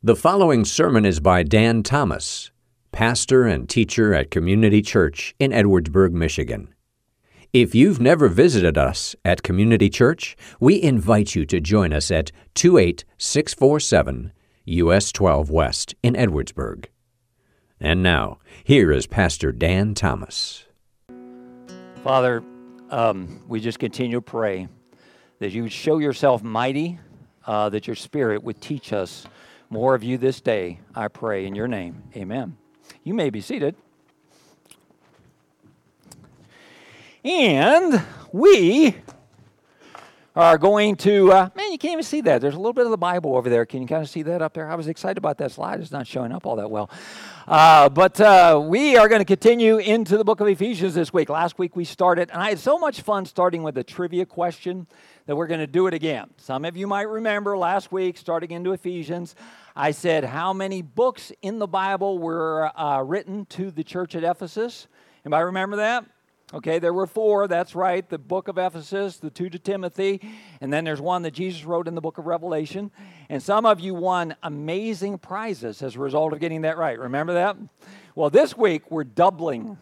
The following sermon is by Dan Thomas, pastor and teacher at Community Church in Edwardsburg, Michigan. If you've never visited us at Community Church, we invite you to join us at 28647 U.S. 12 West in Edwardsburg. And now, here is Pastor Dan Thomas. Father, we just continue to pray that you would show yourself mighty, that your Spirit would teach us more of you this day, I pray in your name. Amen. You may be seated. And we are going to, man, you can't even see that. There's a little bit of the Bible over there. Can you kind of see that up there? I was excited about that slide. It's not showing up all that well. But we are going to continue into the book of Ephesians this week. Last week we started, and I had so much fun starting with a trivia question that we're going to do it again. Some of you might remember last week, starting into Ephesians, I said how many books in the Bible were written to the church at Ephesus. Anybody remember that? Okay, there were four, that's right, the book of Ephesus, the two to Timothy, and then there's one that Jesus wrote in the book of Revelation. And some of you won amazing prizes as a result of getting that right. Remember that? Well, this week, we're doubling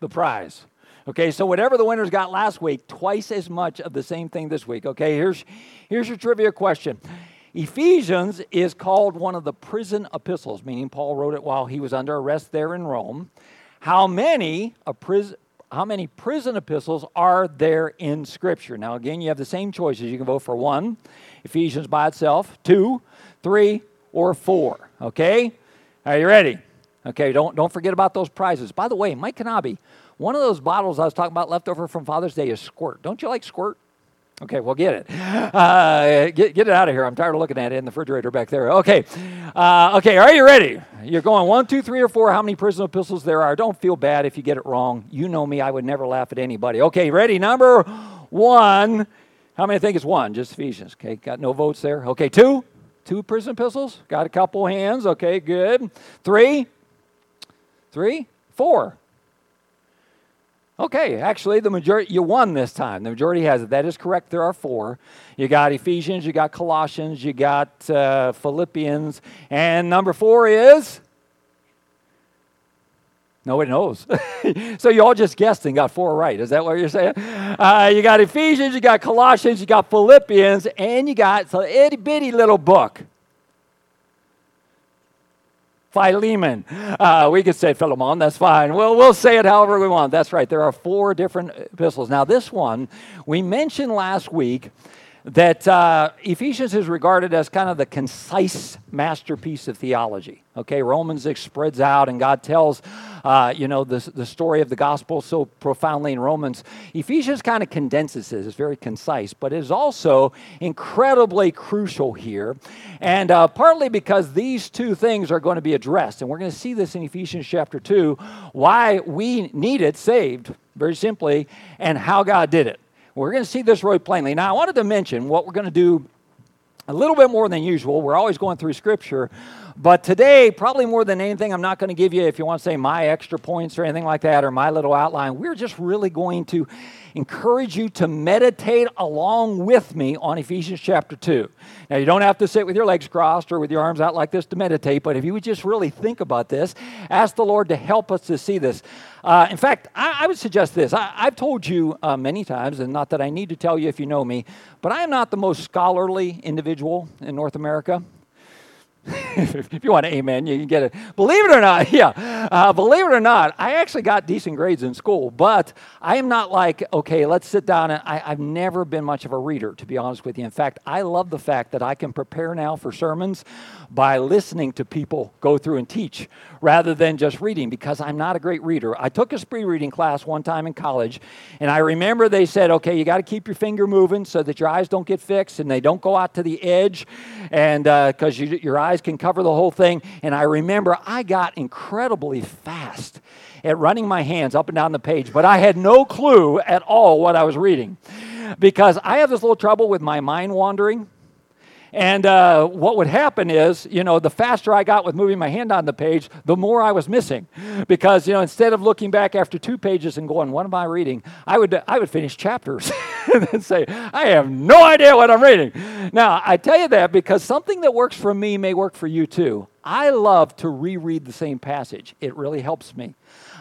the prize. Okay, so whatever the winners got last week, twice as much of the same thing this week. Okay, here's your trivia question. Ephesians is called one of the prison epistles, meaning Paul wrote it while he was under arrest there in Rome. How many prison epistles are there in Scripture? Now, again, you have the same choices. You can vote for one, Ephesians by itself, two, three, or four. Okay? Are you ready? Okay, don't forget about those prizes. By the way, Mike Kanabe, one of those bottles I was talking about left over from Father's Day is Squirt. Don't you like Squirt? Okay, well, get it. Get it out of here. I'm tired of looking at it in the refrigerator back there. Okay. Okay, are you ready? You're going one, two, three, or four. How many prison epistles there are? Don't feel bad if you get it wrong. You know me. I would never laugh at anybody. Okay, ready? Number one. How many think it's one? Just Ephesians. Okay, got no votes there. Okay, two. Two prison epistles. Got a couple hands. Okay, good. Three. Four. Okay, actually, the majority, you won this time. The majority has it. That is correct. There are four. You got Ephesians, you got Colossians, you got Philippians, and number four is? Nobody knows. So you all just guessed and got four right. Is that what you're saying? You got Ephesians, you got Colossians, you got Philippians, and you got it's an itty-bitty little book. Philemon. We could say Philemon, that's fine. We'll say it however we want. That's right. There are four different epistles. Now, this one, we mentioned last week that Ephesians is regarded as kind of the concise masterpiece of theology. Okay, Romans 6 spreads out, and God tells, the story of the gospel so profoundly in Romans. Ephesians kind of condenses it. It's very concise, but it is also incredibly crucial here, and partly because these two things are going to be addressed, and we're going to see this in Ephesians chapter 2, why we needed saved, very simply, and how God did it. We're going to see this really plainly. Now, I wanted to mention what we're going to do a little bit more than usual. We're always going through Scripture. But today, probably more than anything, I'm not going to give you, if you want to say my extra points or anything like that, or my little outline. We're just really going to encourage you to meditate along with me on Ephesians chapter 2. Now, you don't have to sit with your legs crossed or with your arms out like this to meditate, but if you would just really think about this, ask the Lord to help us to see this. In fact, I would suggest this. I've told you many times, and not that I need to tell you if you know me, but I am not the most scholarly individual in North America. If you want an amen, you can get it. Believe it or not, believe it or not, I actually got decent grades in school, but I am not like, okay, let's sit down. And I've never been much of a reader, to be honest with you. In fact, I love the fact that I can prepare now for sermons by listening to people go through and teach rather than just reading, because I'm not a great reader. I took a spree reading class one time in college, and I remember they said, okay, you got to keep your finger moving so that your eyes don't get fixed and they don't go out to the edge, and because your eyes can cover the whole thing. And I remember I got incredibly fast at running my hands up and down the page, but I had no clue at all what I was reading because I have this little trouble with my mind wandering. And what would happen is, you know, the faster I got with moving my hand on the page, the more I was missing. Because, you know, instead of looking back after 2 pages and going, what am I reading? I would finish chapters and then say, I have no idea what I'm reading. Now, I tell you that because something that works for me may work for you too. I love to reread the same passage. It really helps me.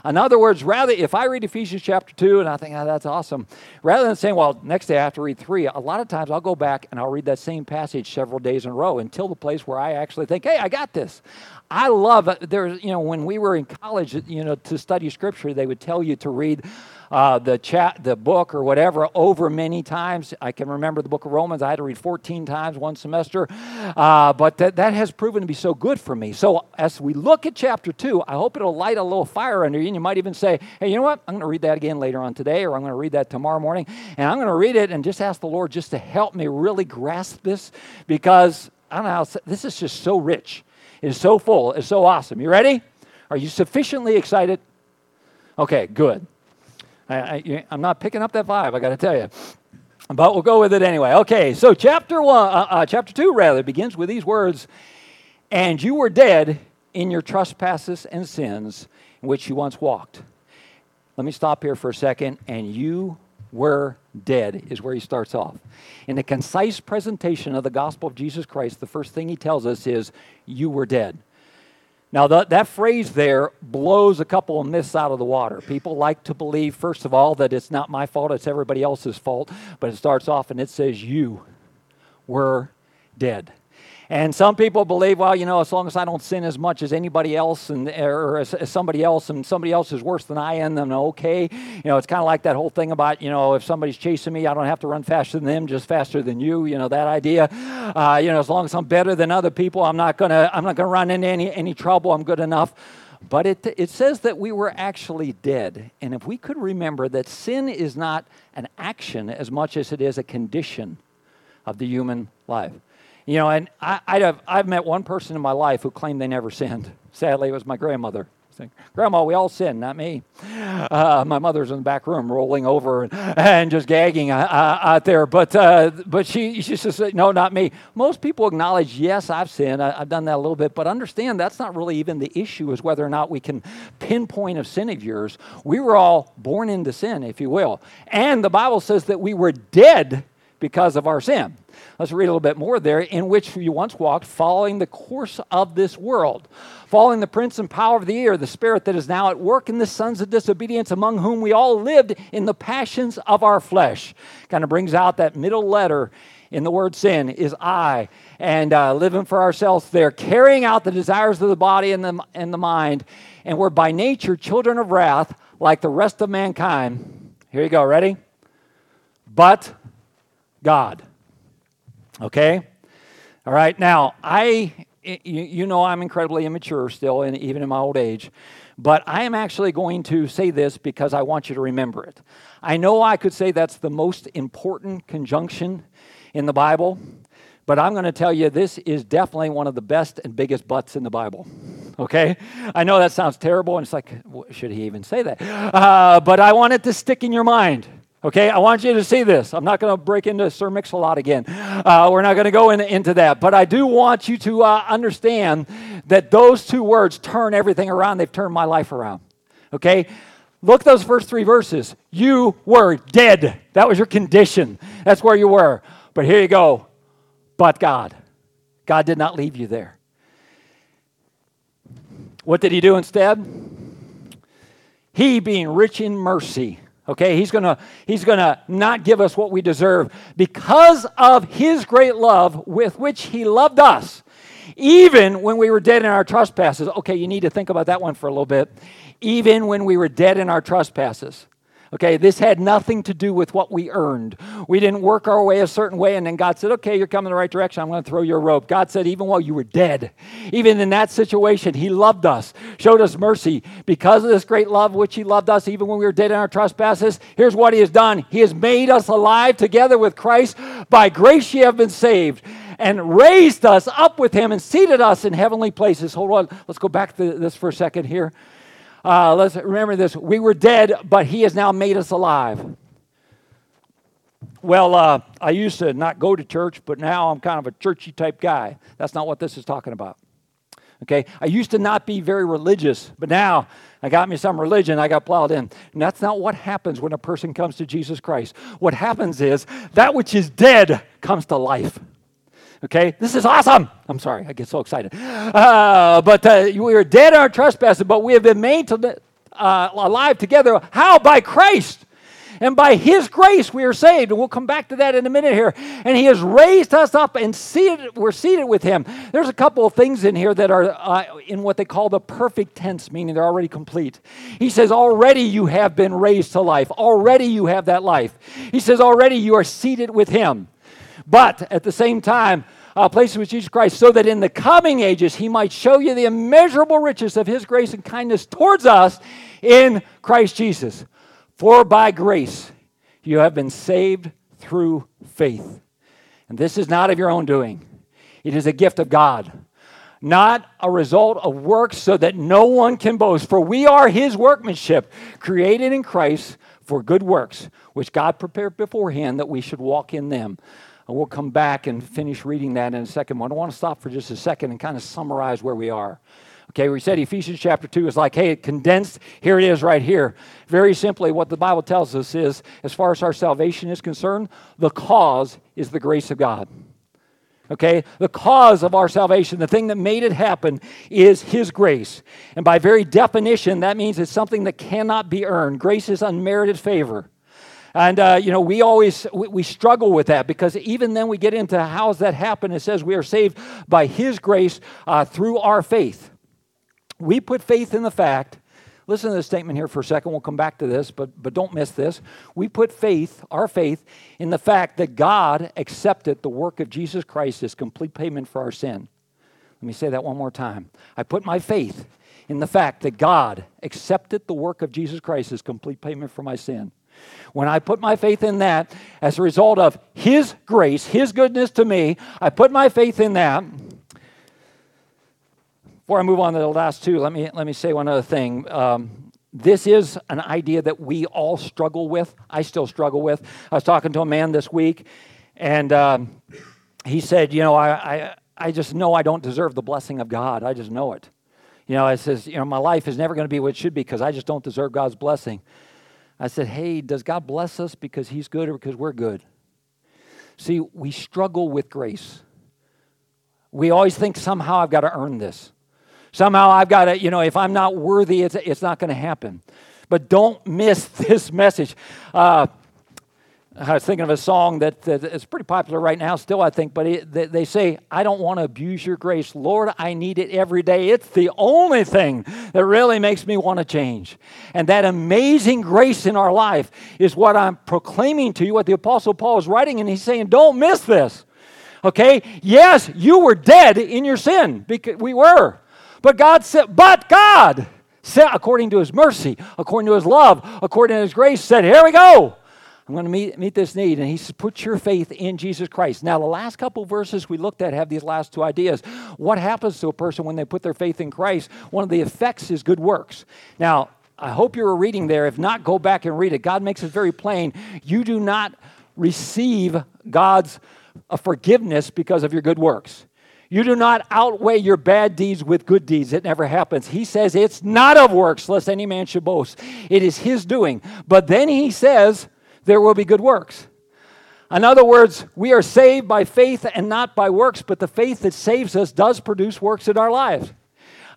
In other words, rather, if I read Ephesians chapter 2 and I think, oh, that's awesome, rather than saying, well, next day I have to read 3, a lot of times I'll go back and I'll read that same passage several days in a row until the place where I actually think, hey, I got this. I love it. There's, you know, when we were in college, you know, to study Scripture, they would tell you to read the book or whatever over many times. I can remember the book of Romans. I had to read 14 times one semester, but that has proven to be so good for me. So as we look at chapter 2, I hope it'll light a little fire under you, and you might even say, hey, you know what? I'm going to read that again later on today, or I'm going to read that tomorrow morning, and I'm going to read it and just ask the Lord just to help me really grasp this, because I don't know how to say, this is just so rich. It's so full. It's so awesome. You ready? Are you sufficiently excited? Okay, good. I'm not picking up that vibe, I got to tell you. But we'll go with it anyway. Okay, so chapter 2 begins with these words, and you were dead in your trespasses and sins in which you once walked. Let me stop here for a second. And you were dead is where he starts off. In the concise presentation of the gospel of Jesus Christ, the first thing he tells us is, you were dead. Now, that phrase there blows a couple of myths out of the water. People like to believe, first of all, that it's not my fault, it's everybody else's fault, but it starts off and it says, you were dead. And some people believe, well, you know, as long as I don't sin as much as anybody else or as somebody else, and somebody else is worse than I am, then okay. You know, it's kind of like that whole thing about, you know, if somebody's chasing me, I don't have to run faster than them, just faster than you. You know, that idea. You know, as long as I'm better than other people, I'm not gonna run into any trouble. I'm good enough. But it says that we were actually dead. And if we could remember that sin is not an action as much as it is a condition of the human life. You know, and I've met one person in my life who claimed they never sinned. Sadly, it was my grandmother. Grandma, we all sin, not me. My mother's in the back room rolling over and just gagging out there. But she just said, no, not me. Most people acknowledge, yes, I've sinned. I've done that a little bit. But understand, that's not really even the issue, is whether or not we can pinpoint a sin of yours. We were all born into sin, if you will. And the Bible says that we were dead because of our sin. Let's read a little bit more there. In which you once walked, following the course of this world, following the prince and power of the air, the spirit that is now at work in the sons of disobedience, among whom we all lived in the passions of our flesh. Kind of brings out that middle letter in the word sin is I, and living for ourselves there, carrying out the desires of the body and the mind, and we're by nature children of wrath like the rest of mankind. Here you go, ready? But God. Okay? All right. Now, you know I'm incredibly immature still, and even in my old age, but I am actually going to say this because I want you to remember it. I know I could say that's the most important conjunction in the Bible, but I'm going to tell you this is definitely one of the best and biggest buts in the Bible. Okay? I know that sounds terrible, and it's like, should he even say that? But I want it to stick in your mind. Okay, I want you to see this. I'm not going to break into Sir Mix-a-Lot again. We're not going to go into that. But I do want you to understand that those two words turn everything around. They've turned my life around. Okay, look at those first 3 verses. You were dead. That was your condition. That's where you were. But here you go. But God. God did not leave you there. What did he do instead? He, being rich in mercy, okay, he's gonna not give us what we deserve, because of his great love with which he loved us, even when we were dead in our trespasses. Okay, you need to think about that one for a little bit. Even when we were dead in our trespasses. Okay, this had nothing to do with what we earned. We didn't work our way a certain way, and then God said, okay, you're coming the right direction. I'm going to throw you a rope. God said, even while you were dead, even in that situation, he loved us, showed us mercy. Because of this great love which he loved us, even when we were dead in our trespasses, here's what he has done. He has made us alive together with Christ. By grace ye have been saved, and raised us up with him, and seated us in heavenly places. Hold on, let's go back to this for a second here. Let's remember this. We were dead, but he has now made us alive. Well, I used to not go to church, but now I'm kind of a churchy type guy. That's not what this is talking about. Okay, I used to not be very religious, but now I got me some religion, I got plowed in. And that's not what happens when a person comes to Jesus Christ. What happens is that which is dead comes to life. Okay, this is awesome. I'm sorry, I get so excited. But we are dead in our trespasses, but we have been made alive together. How? By Christ. And by His grace we are saved. And we'll come back to that in a minute here. And He has raised us up and seated, we're seated with Him. There's a couple of things in here that are in what they call the perfect tense, meaning they're already complete. He says, already you have been raised to life. Already you have that life. He says, already you are seated with Him. But at the same time, places with Jesus Christ, so that in the coming ages He might show you the immeasurable riches of His grace and kindness towards us in Christ Jesus. For by grace you have been saved through faith. And this is not of your own doing. It is a gift of God, not a result of works, so that no one can boast. For we are His workmanship, created in Christ for good works, which God prepared beforehand that we should walk in them. And we'll come back and finish reading that in a second. I want to stop for just a second and kind of summarize where we are. Okay, we said Ephesians chapter 2 is like, hey, condensed, here it is right here. Very simply, what the Bible tells us is, as far as our salvation is concerned, the cause is the grace of God. Okay, the cause of our salvation, the thing that made it happen, is His grace. And by very definition, that means it's something that cannot be earned. Grace is unmerited favor. And, we always, we struggle with that, because even then we get into how does that happen. It says we are saved by His grace through our faith. We put faith in the fact, listen to this statement here for a second, we'll come back to this, but don't miss this. We put faith, our faith, in the fact that God accepted the work of Jesus Christ as complete payment for our sin. Let me say that one more time. I put my faith in the fact that God accepted the work of Jesus Christ as complete payment for my sin. When I put my faith in that, as a result of His grace, His goodness to me, I put my faith in that. Before I move on to the last two, let me say one other thing. This is an idea that we all struggle with. I still struggle with. I was talking to a man this week, and he said, I just know I don't deserve the blessing of God. I just know it. I says, my life is never going to be what it should be because I just don't deserve God's blessing. I said, hey, does God bless us because He's good or because we're good? See, we struggle with grace. We always think somehow I've got to earn this. Somehow I've got to, if I'm not worthy, it's not going to happen. But don't miss this message. I was thinking of a song that is pretty popular right now still, I think, but they say, I don't want to abuse your grace. Lord, I need it every day. It's the only thing that really makes me want to change. And that amazing grace in our life is what I'm proclaiming to you, what the Apostle Paul is writing, and he's saying, don't miss this. Okay? Yes, you were dead in your sin. Because we were. But God said, according to His mercy, according to His love, according to His grace, said, here we go. I'm going to meet this need. And He said, put your faith in Jesus Christ. Now, the last couple verses we looked at have these last two ideas. What happens to a person when they put their faith in Christ? One of the effects is good works. Now, I hope you were reading there. If not, go back and read it. God makes it very plain. You do not receive God's forgiveness because of your good works. You do not outweigh your bad deeds with good deeds. It never happens. He says it's not of works, lest any man should boast. It is His doing. But then He says there will be good works. In other words, we are saved by faith and not by works, but the faith that saves us does produce works in our lives.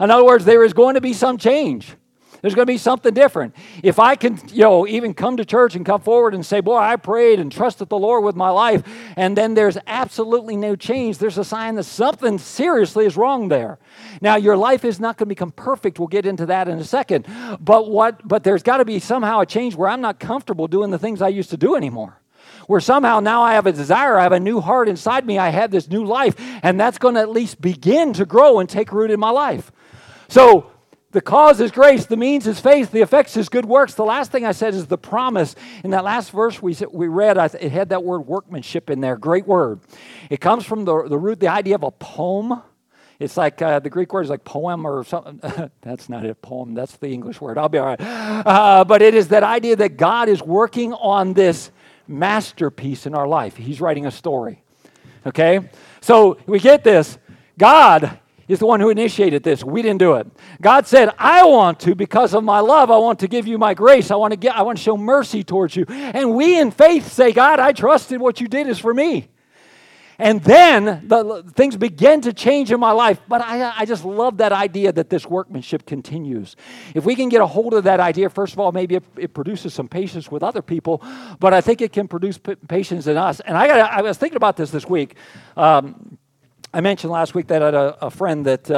In other words, there is going to be some change. There's going to be something different. If I can, even come to church and come forward and say, boy, I prayed and trusted the Lord with my life, and then there's absolutely no change, there's a sign that something seriously is wrong there. Now, your life is not going to become perfect. We'll get into that in a second. But there's got to be somehow a change where I'm not comfortable doing the things I used to do anymore. Where somehow now I have a desire, I have a new heart inside me, I have this new life, and that's going to at least begin to grow and take root in my life. So, the cause is grace, the means is faith, the effects is good works. The last thing I said is the promise. In that last verse we read, it had that word workmanship in there, great word. It comes from the root, the idea of a poem. It's like the Greek word is like poem or something. That's not a poem, that's the English word. I'll be all right. But it is that idea that God is working on this masterpiece in our life. He's writing a story. Okay? So we get this. God is the one who initiated this. We didn't do it. God said, I want to, because of my love, I want to give you my grace. I want to show mercy towards you. And we in faith say, God, I trusted what you did is for me. And then the things begin to change in my life. But I just love that idea that this workmanship continues. If we can get a hold of that idea, first of all, maybe it produces some patience with other people, but I think it can produce patience in us. And I was thinking about this week. I mentioned last week that I had a friend that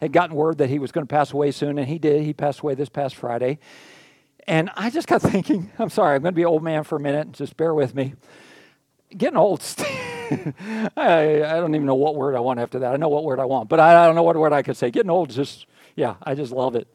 had gotten word that he was going to pass away soon, and he did. He passed away this past Friday. And I just got thinking, I'm sorry, I'm going to be an old man for a minute. Just bear with me. Getting old, I don't even know what word I want after that. I know what word I want, but I don't know what word I could say. Getting old is just, yeah, I just love it.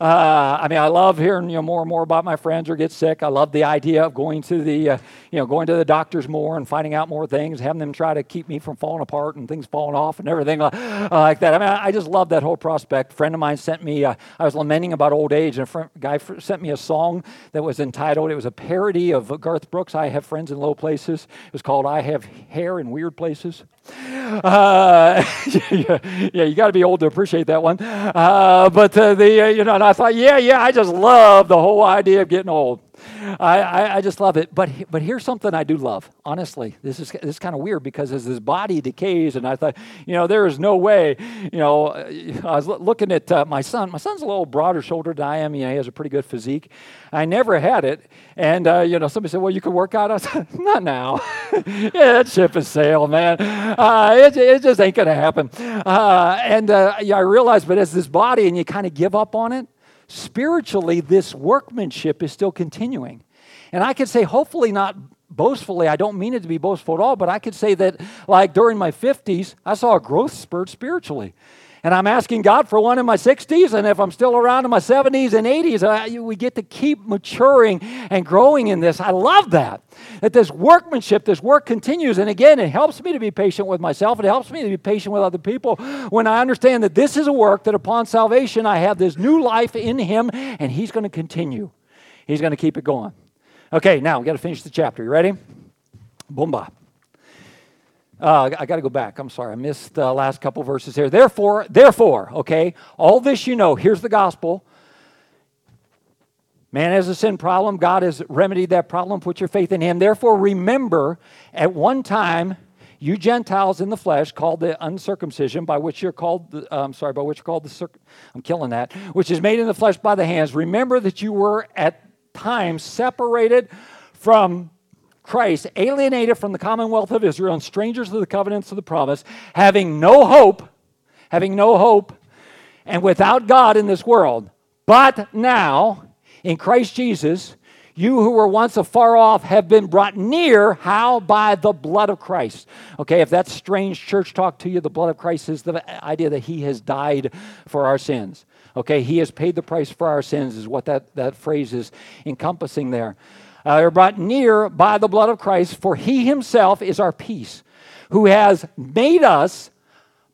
I mean, I love hearing more and more about my friends or get sick. I love the idea of going to the going to the doctors more and finding out more things, having them try to keep me from falling apart and things falling off and everything like that. I mean, I just love that whole prospect. A friend of mine sent me, I was lamenting about old age, and a guy sent me a song that was entitled, it was a parody of Garth Brooks, I Have Friends in Low Places. It was called I Have Hair in Weird Places. Yeah, you got to be old to appreciate that one. And I thought, I just love the whole idea of getting old. I just love it. But here's something I do love. Honestly, this is kind of weird because as this body decays, and I thought, there is no way. I was looking at my son. My son's a little broader shouldered than I am. He has a pretty good physique. I never had it. And somebody said, "Well, you can work out." I said, "Not now. That ship has sailed, man. It just ain't gonna happen." I realized, but as this body, and you kind of give up on it. Spiritually, this workmanship is still continuing. And I could say, hopefully not boastfully, I don't mean it to be boastful at all, but I could say that like during my 50s, I saw a growth spurt spiritually. And I'm asking God for one in my 60s, and if I'm still around in my 70s and 80s, we get to keep maturing and growing in this. I love that this workmanship, this work continues. And again, it helps me to be patient with myself. It helps me to be patient with other people when I understand that this is a work, that upon salvation, I have this new life in Him, and He's going to continue. He's going to keep it going. Okay, now we've got to finish the chapter. You ready? Boomba. I got to go back. I'm sorry. I missed the last couple verses here. Therefore, okay, all this here's the gospel. Man has a sin problem. God has remedied that problem. Put your faith in Him. Therefore, remember, at one time, you Gentiles in the flesh, called the uncircumcision, which is made in the flesh by the hands. Remember that you were at times separated from Christ, alienated from the commonwealth of Israel and strangers to the covenants of the promise, having no hope, and without God in this world. But now, in Christ Jesus, you who were once afar off have been brought near. How? By the blood of Christ. Okay, if that's strange church talk to you, the blood of Christ is the idea that He has died for our sins. Okay, He has paid the price for our sins is what that phrase is encompassing there. They are brought near by the blood of Christ, for He Himself is our peace, who has made us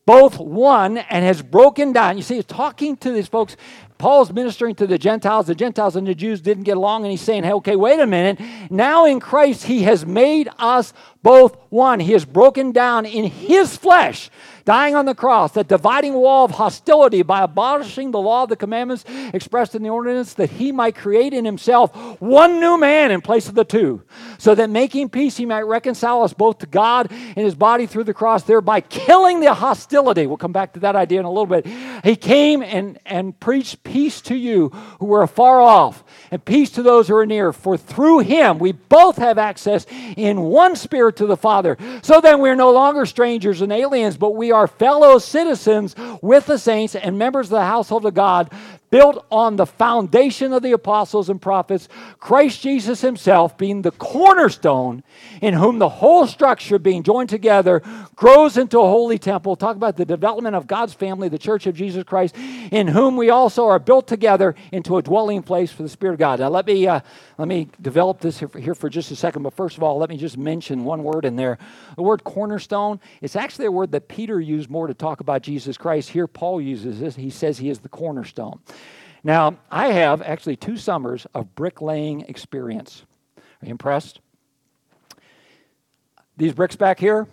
both one and has broken down. You see, he's talking to these folks. Paul's ministering to the Gentiles. The Gentiles and the Jews didn't get along, and he's saying, hey, okay, wait a minute. Now in Christ, He has made us both one. He has broken down in His flesh, dying on the cross, that dividing wall of hostility by abolishing the law of the commandments expressed in the ordinance, that He might create in Himself one new man in place of the two, so that making peace, He might reconcile us both to God and His body through the cross, thereby killing the hostility. We'll come back to that idea in a little bit. He came and preached peace to you who are afar off, and peace to those who are near. For through Him we both have access in one Spirit to the Father. So then we are no longer strangers and aliens, but we are fellow citizens with the saints and members of the household of God, built on the foundation of the apostles and prophets, Christ Jesus Himself being the cornerstone, in whom the whole structure being joined together grows into a holy temple. Talk about the development of God's family, the church of Jesus Christ, in whom we also are built together into a dwelling place for the Spirit of God. Now let me develop this here for just a second, but first of all, let me just mention one word in there. The word cornerstone, it's actually a word that Peter used more to talk about Jesus Christ. Here Paul uses this. He says He is the cornerstone. Now, I have actually 2 summers of bricklaying experience. Are you impressed? These bricks back here,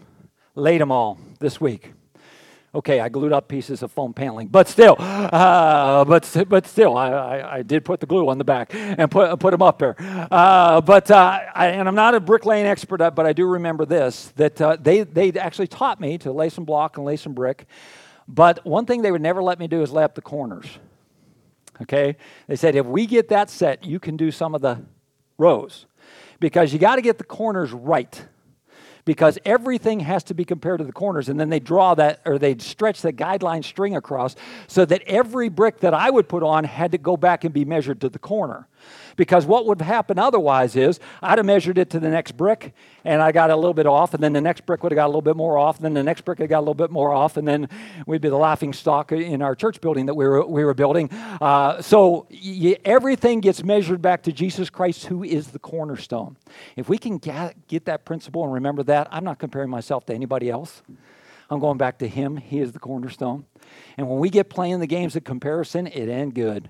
laid them all this week. Okay, I glued up pieces of foam paneling, but still, I did put the glue on the back and put them up there. And I'm not a bricklaying expert, but I do remember this, that they actually taught me to lay some block and lay some brick. But one thing they would never let me do is lay up the corners. Okay, they said if we get that set, you can do some of the rows, because you got to get the corners right. Because everything has to be compared to the corners, and then they draw that, or they stretch the guideline string across so that every brick that I would put on had to go back and be measured to the corner. Because what would happen otherwise is I'd have measured it to the next brick, and I got a little bit off, and then the next brick would have got a little bit more off, and then the next brick would have got a little bit more off, and then we'd be the laughing stock in our church building that we were building. So everything gets measured back to Jesus Christ, who is the cornerstone. If we can get that principle and remember that, I'm not comparing myself to anybody else. I'm going back to Him. He is the cornerstone. And when we get playing the games of comparison, it ain't good.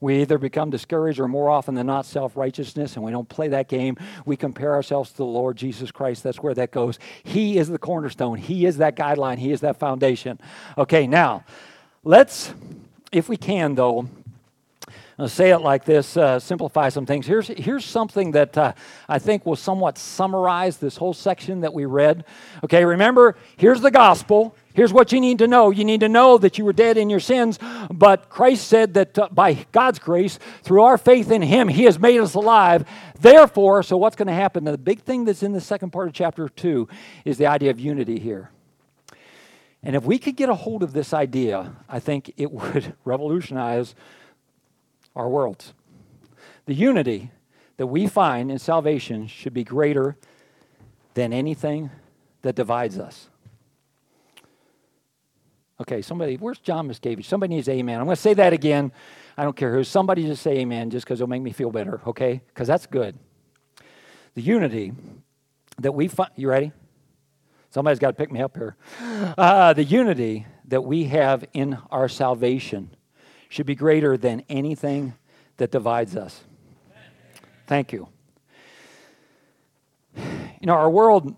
We either become discouraged or, more often than not, self-righteousness, and we don't play that game. We compare ourselves to the Lord Jesus Christ. That's where that goes. He is the cornerstone. He is that guideline. He is that foundation. Okay, now, let's, if we can, though, I'll say it like this, simplify some things. Here's something that I think will somewhat summarize this whole section that we read. Okay, remember, here's the gospel. Here's what you need to know. You need to know that you were dead in your sins, but Christ said that by God's grace, through our faith in Him, He has made us alive. Therefore, so what's going to happen? The big thing that's in the second part of chapter 2 is the idea of unity here. And if we could get a hold of this idea, I think it would revolutionize our worlds. The unity that we find in salvation should be greater than anything that divides us. Okay, somebody, where's John Miscavige? Somebody needs amen. I'm going to say that again. I don't care who. Somebody just say amen just because it'll make me feel better, okay? Because that's good. The unity that we find, you ready? Somebody's got to pick me up here. The unity that we have in our salvation should be greater than anything that divides us. Thank you. You know, our world,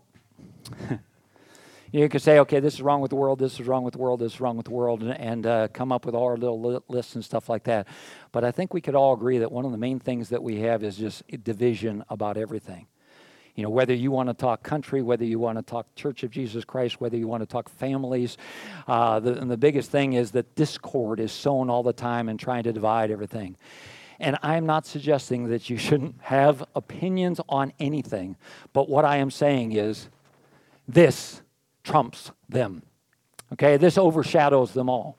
you could say, okay, this is wrong with the world, this is wrong with the world, this is wrong with the world, and come up with all our little lists and stuff like that. But I think we could all agree that one of the main things that we have is just division about everything. You know, whether you want to talk country, whether you want to talk Church of Jesus Christ, whether you want to talk families. And the biggest thing is that discord is sown all the time and trying to divide everything. And I'm not suggesting that you shouldn't have opinions on anything. But what I am saying is this trumps them. Okay, this overshadows them all.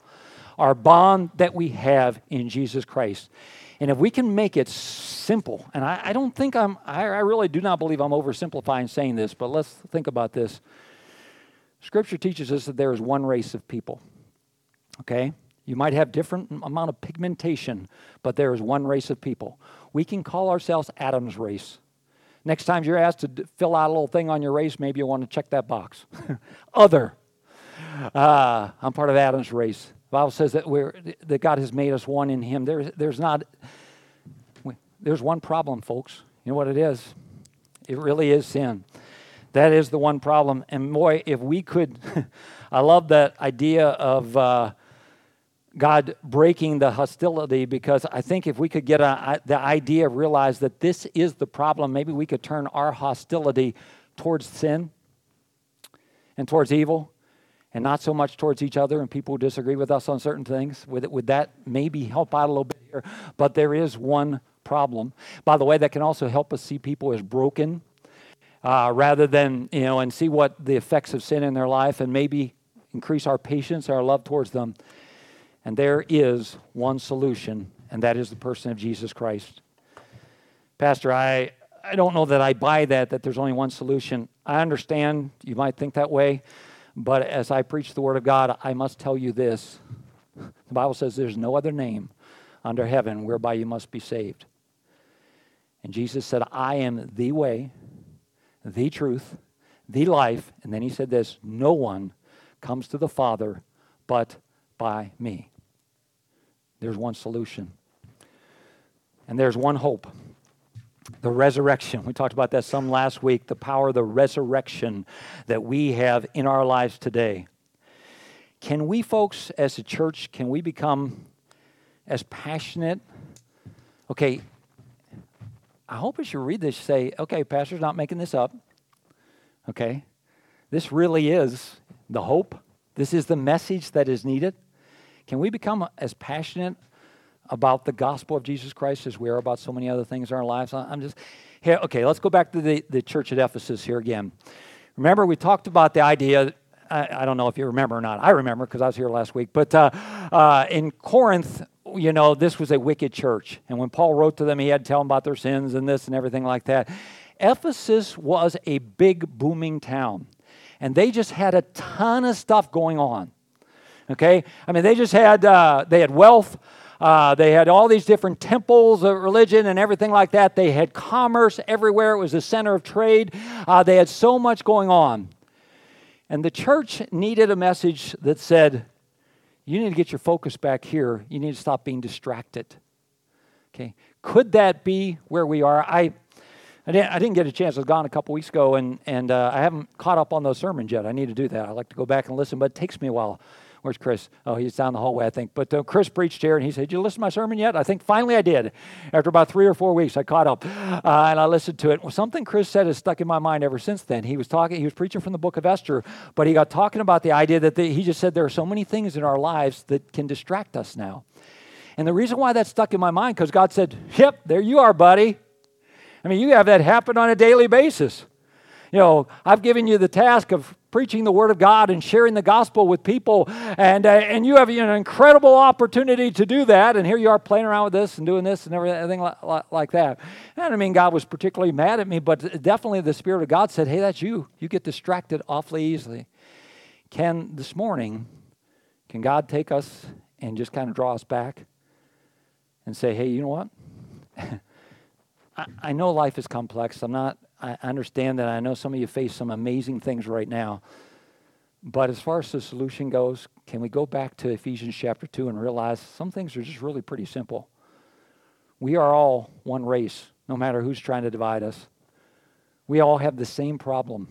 Our bond that we have in Jesus Christ. And if we can make it simple, and I don't think I really do not believe I'm oversimplifying saying this, but let's think about this. Scripture teaches us that there is one race of people, okay? You might have different amount of pigmentation, but there is one race of people. We can call ourselves Adam's race. Next time you're asked to fill out a little thing on your race, maybe you want to check that box. Other. I'm part of Adam's race. The Bible says that God has made us one in Him. There's one problem, folks. You know what it is? It really is sin. That is the one problem. And boy, if we could, I love that idea of God breaking the hostility, because I think if we could get the idea of realize that this is the problem, maybe we could turn our hostility towards sin and towards evil, and not so much towards each other and people who disagree with us on certain things. Would that maybe help out a little bit here? But there is one problem. By the way, that can also help us see people as broken rather than, you know, and see what the effects of sin in their life, and maybe increase our patience, our love towards them. And there is one solution, and that is the person of Jesus Christ. Pastor, I don't know that I buy that there's only one solution. I understand you might think that way. But as I preach the Word of God, I must tell you this. The Bible says there's no other name under heaven whereby you must be saved. And Jesus said, I am the way, the truth, the life. And then He said this, no one comes to the Father but by me. There's one solution. And there's one hope. The resurrection. We talked about that some last week. The power of the resurrection that we have in our lives today. Can we, folks, as a church, can we become as passionate? Okay, I hope as you read this, say, okay, pastor's not making this up. Okay, this really is the hope. This is the message that is needed. Can we become as passionate about the gospel of Jesus Christ as we are about so many other things in our lives? I'm just here. Okay, let's go back to the church at Ephesus here again. Remember, we talked about the idea. I don't know if you remember or not. I remember because I was here last week. But in Corinth, you know, this was a wicked church. And when Paul wrote to them, he had to tell them about their sins and this and everything like that. Ephesus was a big, booming town. And they just had a ton of stuff going on. Okay? I mean, they just had, they had wealth. They had all these different temples of religion and everything like that. They had commerce everywhere. It was the center of trade. They had so much going on. And the church needed a message that said, you need to get your focus back here. You need to stop being distracted. Okay? Could that be where we are? I didn't get a chance. I was gone a couple weeks ago, and I haven't caught up on those sermons yet. I need to do that. I like to go back and listen, but it takes me a while. Where's Chris? Oh, he's down the hallway, I think. But Chris preached here, and he said, did you listen to my sermon yet? I think finally I did. After about 3 or 4 weeks, I caught up, and I listened to it. Well, something Chris said has stuck in my mind ever since then. He was preaching from the book of Esther, but he got talking about the idea that he just said there are so many things in our lives that can distract us now. And the reason why that stuck in my mind, because God said, yep, there you are, buddy. I mean, you have that happen on a daily basis. You know, I've given you the task of preaching the Word of God and sharing the gospel with people, and you have an incredible opportunity to do that, and here you are playing around with this and doing this and everything like that. And I don't mean God was particularly mad at me, but definitely the Spirit of God said, hey, that's you. You get distracted awfully easily. This morning, can God take us and just kind of draw us back and say, hey, you know what? I know life is complex. I understand that. I know some of you face some amazing things right now. But as far as the solution goes, can we go back to Ephesians chapter 2 and realize some things are just really pretty simple? We are all one race, no matter who's trying to divide us. We all have the same problem.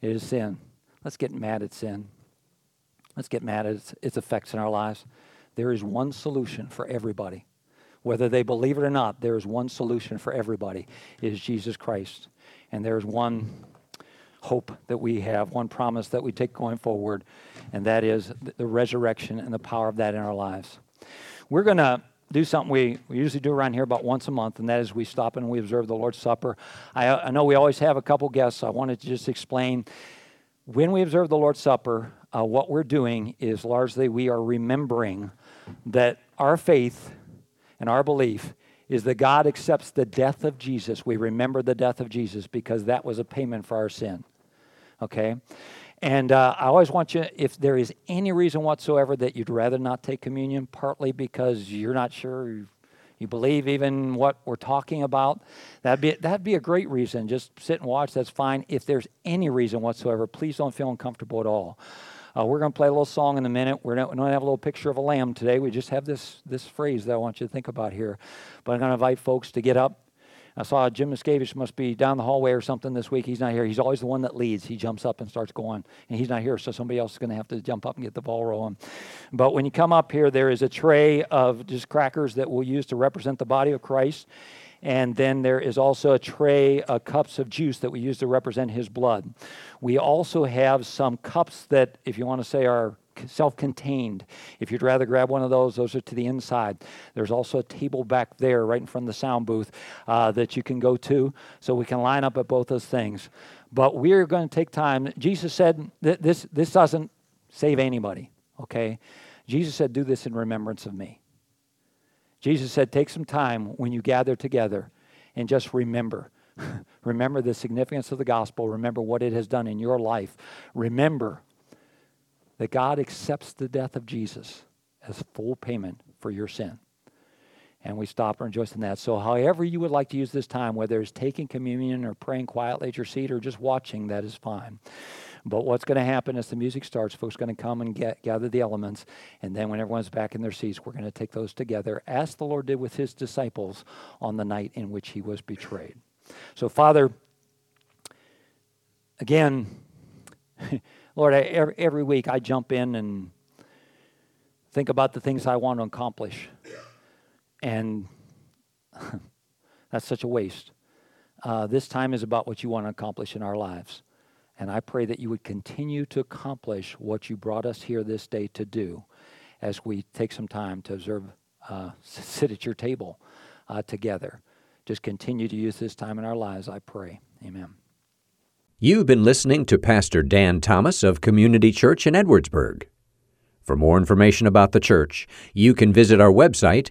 It is sin. Let's get mad at sin. Let's get mad at its effects in our lives. There is one solution for everybody. Whether they believe it or not, there is one solution for everybody. It is Jesus Christ. And there is one hope that we have, one promise that we take going forward, and that is the resurrection and the power of that in our lives. We're going to do something we usually do around here about once a month, and that is we stop and we observe the Lord's Supper. I know we always have a couple guests, so I wanted to just explain. When we observe the Lord's Supper, what we're doing is largely we are remembering that our faith and our belief is that God accepts the death of Jesus. We remember the death of Jesus because that was a payment for our sin. Okay? And I always want you, if there is any reason whatsoever that you'd rather not take communion, partly because you're not sure you believe even what we're talking about, that'd be a great reason. Just sit and watch. That's fine. If there's any reason whatsoever, please don't feel uncomfortable at all. We're going to play a little song in a minute. We're not going to have a little picture of a lamb today. We just have this phrase that I want you to think about here. But I'm going to invite folks to get up. I saw Jim Miscavige must be down the hallway or something this week. He's not here. He's always the one that leads. He jumps up and starts going. And he's not here, so somebody else is going to have to jump up and get the ball rolling. But when you come up here, there is a tray of just crackers that we'll use to represent the body of Christ. And then there is also a tray of cups of juice that we use to represent his blood. We also have some cups that, if you want to say, are self-contained. If you'd rather grab one of those are to the inside. There's also a table back there right in front of the sound booth that you can go to, so we can line up at both those things. But we're going to take time. Jesus said that this doesn't save anybody, okay? Jesus said, do this in remembrance of me. Jesus said, take some time when you gather together and just remember. Remember the significance of the gospel. Remember what it has done in your life. Remember that God accepts the death of Jesus as full payment for your sin. and we stop and rejoice in that. So however you would like to use this time, whether it's taking communion or praying quietly at your seat or just watching, that is fine. But what's going to happen as the music starts, folks are going to come and gather the elements. And then when everyone's back in their seats, we're going to take those together as the Lord did with his disciples on the night in which he was betrayed. So Father, again, Lord, every week I jump in and think about the things I want to accomplish. And that's such a waste. This time is about what you want to accomplish in our lives. And I pray that you would continue to accomplish what you brought us here this day to do as we take some time to observe, sit at your table together. Just continue to use this time in our lives, I pray. Amen. You've been listening to Pastor Dan Thomas of Community Church in Edwardsburg. For more information about the church, you can visit our website,